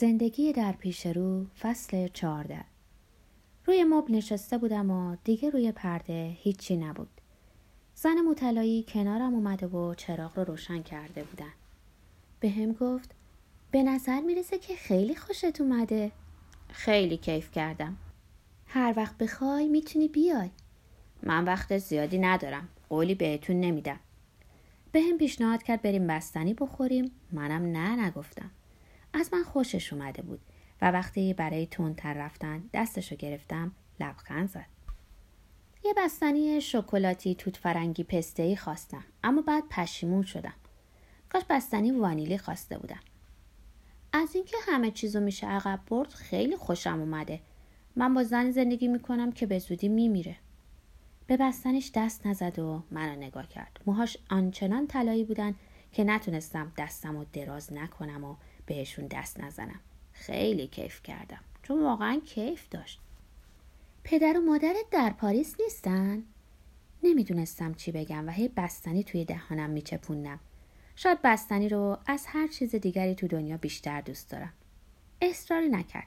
زندگی در پیش رو فصل 14. روی مبل نشسته بودم و دیگه روی پرده هیچی نبود. زن مطلعی کنارم اومده و چراغ رو روشن کرده بودن. به هم گفت به نظر میرسه که خیلی خوشت اومده. خیلی کیف کردم. هر وقت بخوای میتونی بیای. من وقت زیادی ندارم. قولی بهتون نمیدم. به هم پیشنهاد کرد بریم بستنی بخوریم. منم نگفتم. از من خوشش اومده بود و وقتی برای تندتر رفتن دستشو گرفتم لبخند زد. یه بستنی شکلاتی توت فرنگی پسته‌ای خواستم اما بعد پشیمون شدم. کاش بستنی وانیلی خواسته بودم. از اینکه همه چیزو میشه عقب برد خیلی خوشم اومده. من با زن زندگی میکنم که به زودی میمیره. به بستنیش دست نزد و منو نگاه کرد. موهاش آنچنان طلایی بودن که نتونستم دستمو دراز نکنم و بهشون دست نزنم. خیلی کیف کردم چون واقعا کیف داشت. پدر و مادرت در پاریس نیستن؟ نمیدونستم چی بگم و هی بستنی توی دهانم میچپوندم. شاید بستنی رو از هر چیز دیگری تو دنیا بیشتر دوست دارم. اصراری نکرد.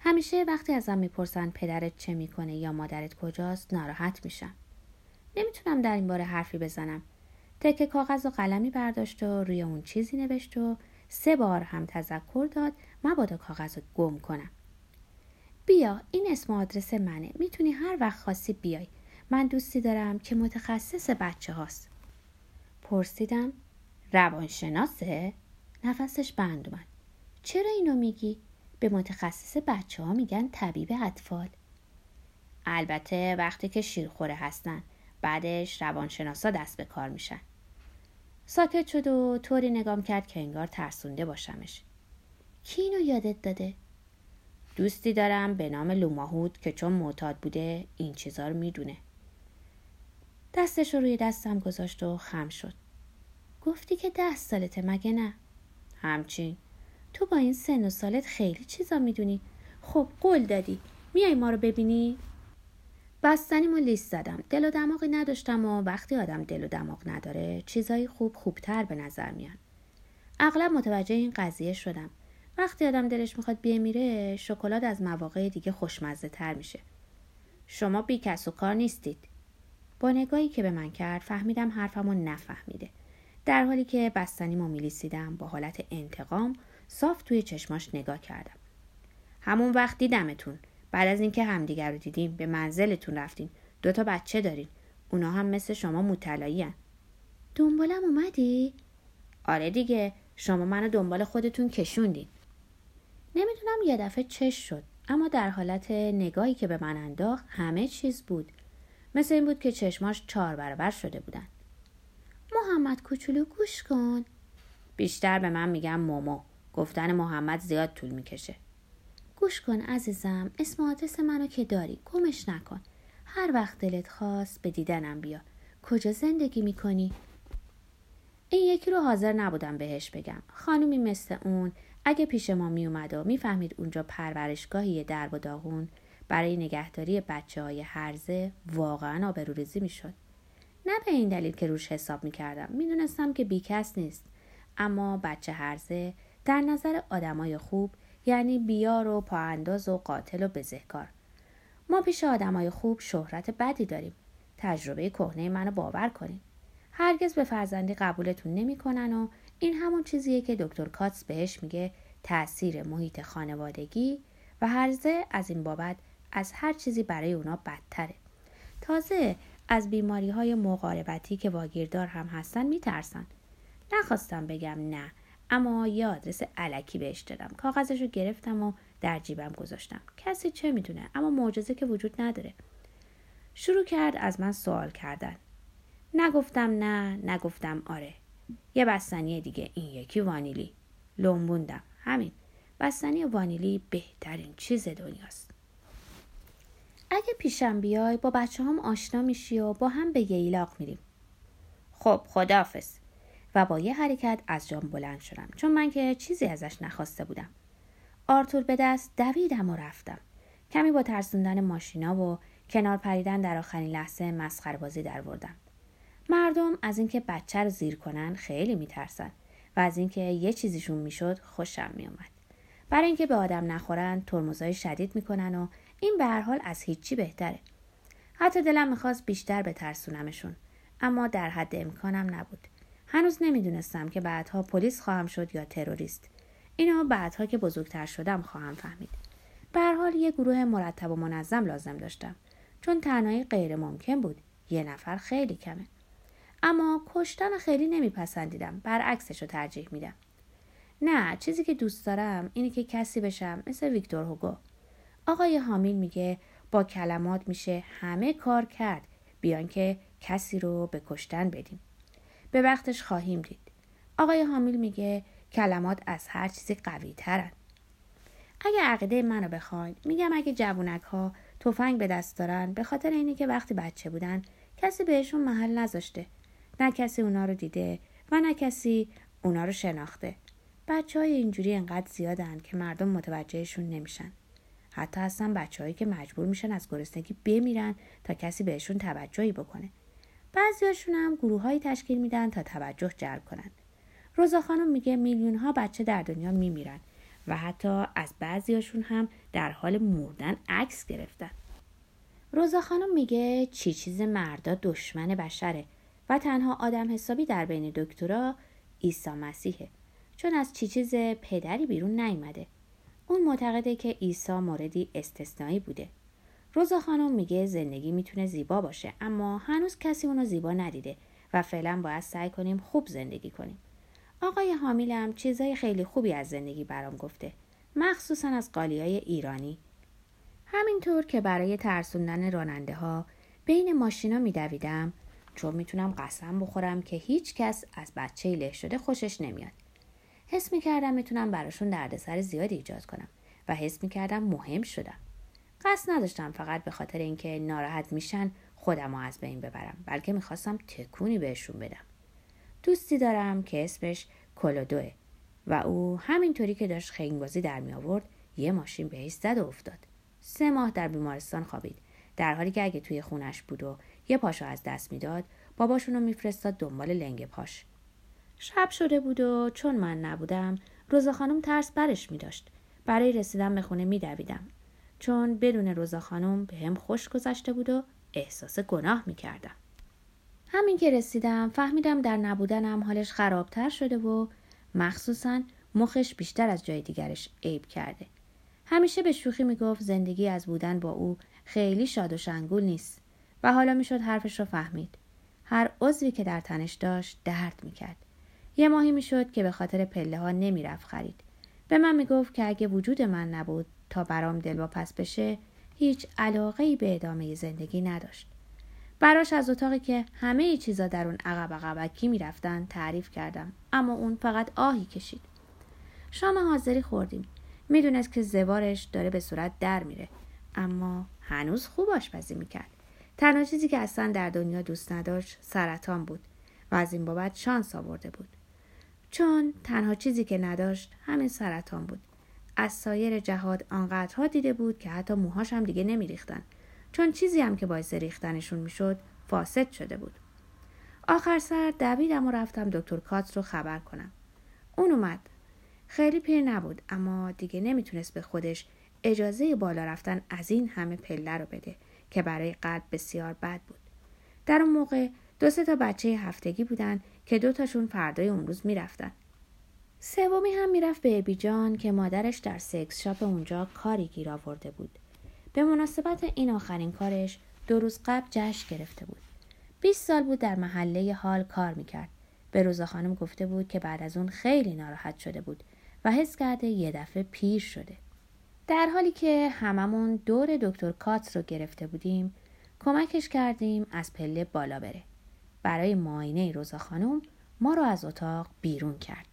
همیشه وقتی ازم میپرسن پدرت چه میکنه یا مادرت کجاست ناراحت میشم. نمیتونم در این باره حرفی بزنم. تکه کاغذ و قلمی برداشت و روی اون چیزی نوشت و 3 بار هم تذکر داد مبادا کاغذ رو گم کنم. بیا این اسم و آدرس منه. میتونی هر وقت خواستی بیای. من دوستی دارم که متخصص بچه هاست. پرسیدم روانشناسه؟ نفسش بند اومد. چرا اینو میگی؟ به متخصص بچه ها میگن طبیب اطفال. البته وقتی که شیرخوره هستن. بعدش روانشناسا دست به کار میشن. ساکت شد و طوری نگام کرد که انگار ترسونده باشمش. کی اینو یادت داده؟ دوستی دارم به نام لوماهود که چون معتاد بوده این چیزا رو میدونه. دستش رو روی دستم گذاشت و خم شد. گفتی که 10 سالته مگه نه؟ همچین. تو با این سن و سالت خیلی چیزا میدونی. خب قول دادی میای ما رو ببینی؟ بستنیمو لیست زدم. دل و دماغی نداشتم و وقتی آدم دل و دماغ نداره چیزای خوبتر به نظر میان. اغلب متوجه این قضیه شدم. وقتی آدم دلش میخواد بمیره شکلات از مواقع دیگه خوشمزه تر میشه. شما بی کس و کار نیستید. با نگاهی که به من کرد فهمیدم حرفمو نفهمیده. در حالی که بستنیمو میلیسیدم با حالت انتقام صاف توی چشماش نگاه کردم. همون وقت دیدمتون. بعد از اینکه همدیگر رو دیدیم به منزلتون رفتیم. 2 تا بچه دارین. اونا هم مثل شما مطلعین. دنبالم اومدی؟ آره دیگه. شما منو دنبال خودتون کشوندین. نمیدونم یه دفعه چش شد اما در حالت نگاهی که به من انداخت همه چیز بود. مثل این بود که چشماش 4 برابر شده بودن. محمد کوچولو گوش کن. بیشتر به من میگم مومو. گفتن محمد زیاد طول میکشه. گوش کن عزیزم. اسم و آدرس منو که داری گمش نکن. هر وقت دلت خواست به دیدنم بیا. کجا زندگی میکنی؟ این یکی رو حاضر نبودم بهش بگم. خانومی مثل اون اگه پیش ما میومد و میفهمید اونجا پرورشگاهی درب و داغون برای نگهداری بچه‌های هرزه واقعا آبروریزی میشد. نه به این دلیل که روش حساب میکردم. میدونستم که بیکس نیست. اما بچه هرزه در نظر آدمای خوب یعنی بیار و پاانداز و قاتل و بزهکار. ما پیش آدمای خوب شهرت بدی داریم. تجربه کهنه منو باور کنین. هرگز به فرزندی قبولتون نمی‌کنن و این همون چیزیه که دکتر کاتس بهش میگه تأثیر محیط خانوادگی و هرزه از این بابت از هر چیزی برای اونا بدتره. تازه از بیماری‌های مقاربتی که واگیردار هم هستن میترسن. نخواستم بگم نه اما یه آدرس الکی بهش دادم. کاغذشو گرفتم و در جیبم گذاشتم. کسی چه میدونه اما معجزه که وجود نداره. شروع کرد از من سوال کردن. نگفتم نه، نگفتم آره. یه بستنی دیگه. این یکی وانیلی. لنبوندم. همین. بستنی وانیلی بهترین چیز دنیاست. اگه پیشم بیای با بچه هم آشنا میشی و با هم به ییلاق میریم. خب خداحافظ. و با یه حرکت از جام بلند شدم چون من که چیزی ازش نخواسته بودم. آرتور به دست دویدم و رفتم. کمی با ترسوندن ماشینا و کنار پریدن در آخرین لحظه مسخره بازی درآوردم. مردم از اینکه بچه رو زیر کنن خیلی میترسن و از اینکه یه چیزیشون میشد خوشم میومد. برای اینکه به آدم نخورن ترمزهای شدید میکنن و این به هر حال از هیچی بهتره. حتی دلم میخواست بیشتر بترسونمشون، اما در حد امکانم نبود. هنوز نمیدونستم که بعدها پلیس خواهم شد یا تروریست. اینو بعدها که بزرگتر شدم خواهم فهمید. به هر حال یه گروه مرتب و منظم لازم داشتم، چون تنهایی غیر ممکن بود. یه نفر خیلی کمه. اما کشتن خیلی نمیپسندیدم، برعکسشو ترجیح میدم. نه، چیزی که دوست دارم اینه که کسی بشم مثل ویکتور هوگو. آقای حامیل میگه با کلمات میشه همه کار کرد بیان که کسی رو به کشتن بدیم. به وقتش خواهیم دید. آقای حامیل میگه کلمات از هر چیزی قوی ترن. اگه عقیده منو بخواید، میگم اگه جوونک ها تفنگ به دست دارن به خاطر اینه که وقتی بچه بودن کسی بهشون محل نذاشته. نه کسی اونا رو دیده و نه کسی اونا رو شناخته. بچه‌های اینجوری انقدر زیادن که مردم متوجهشون نمیشن. حتی هستن بچه‌هایی که مجبور میشن از گرسنگی بمیرن تا کسی بهشون توجهی بکنه. بعضیاشون هم گروه‌هایی تشکیل میدن تا توجه جلب کنن. روزا خانم میگه میلیون‌ها بچه در دنیا میمیرن و حتی از بعضیاشون هم در حال مردن عکس گرفتن. روزا خانم میگه چیز مردا دشمن بشره و تنها آدم حسابی در بین دکترا عیسی مسیحه، چون از چیز پدری بیرون نیامده. اون معتقده که عیسی موردی استثنایی بوده. روزا خانم میگه زندگی میتونه زیبا باشه، اما هنوز کسی اونو زیبا ندیده و فعلا باید سعی کنیم خوب زندگی کنیم. آقای حامیل هم چیزای خیلی خوبی از زندگی برام گفته، مخصوصا از قالیای ایرانی. همینطور که برای ترسوندن راننده ها بین ماشینا میدویدم، چون میتونم قسم بخورم که هیچ کس از بچه‌ی له شده خوشش نمیاد. حس میکردم میتونم براشون دردسر زیادی ایجاد کنم و حس میکردم مهم شدم. قصد نداشتم فقط به خاطر اینکه ناراحت میشن خودم از بین ببرم، بلکه میخواستم تکونی بهشون بدم. دوستی دارم که اسمش کلودوه و او همینطوری که داشت خنگوازی در می آورد یه ماشین بهش زد و افتاد. 3 ماه در بیمارستان خوابید، در حالی که اگه توی خونش بود و یه پاشو از دست میداد باباشونو میفرستاد دنبال لنگ پاش. شب شده بود و چون من نبودم روزا خانم ترس برش می داشت. برای رسیدن به خونه می دویدم، چون بدون روزا خانم به هم خوش گذشته بود و احساس گناه می کردم. همین که رسیدم فهمیدم در نبودنم حالش خرابتر شده و مخصوصاً مخش بیشتر از جای دیگرش عیب کرده. همیشه به شوخی می گفت زندگی از بودن با او خیلی شاد و شنگول نیست و حالا می شد حرفش رو فهمید. هر عضوی که در تنش داشت درد می کرد. یه ماهی میشد که به خاطر پله ها نمیرفت خرید. به من میگفت که اگه وجود من نبود تا برام دلواپس بشه هیچ علاقه ای به ادامه زندگی نداشت. براش از اتاقی که همه چیزا در اون عقب عقبکی میرفتن تعریف کردم، اما اون فقط آهی کشید. شام حاضری خوردیم. میدونست که زوارش داره به صورت در میره، اما هنوز خوب آشپزی میکرد. تنها چیزی که اصلا در دنیا دوست نداشت سرطان بود و از این بابت شانس آورده بود. چون تنها چیزی که نداشت همین سرطان بود. از سایر جهات آنقدرها دیده بود که حتی موهاش هم دیگه نمیریختن، چون چیزی هم که باعث ریختنشون میشد فاسد شده بود. آخر سر دویدم و رفتم دکتر کاتس رو خبر کنم. اون اومد. خیلی پیر نبود، اما دیگه نمیتونست به خودش اجازه بالا رفتن از این همه پله رو بده که برای قلب بسیار بد بود. در اون موقع 2-3 تا بچه هفتگی بودن که 2 تاشون فردای اون روز میرفتن. 3می هم میرفت به بیجان که مادرش در سکس شاپ اونجا کاری گیر آورده بود. به مناسبت این آخرین کارش 2 روز قبل جشن گرفته بود. 20 سال بود در محله حال کار میکرد. به روزا خانم گفته بود که بعد از اون خیلی ناراحت شده بود و حس کرده یه دفعه پیر شده. در حالی که هممون دور دکتر کاتس رو گرفته بودیم کمکش کردیم از پله بالا بره. برای معاینه روزا خانم ما رو از اتاق بیرون کرد.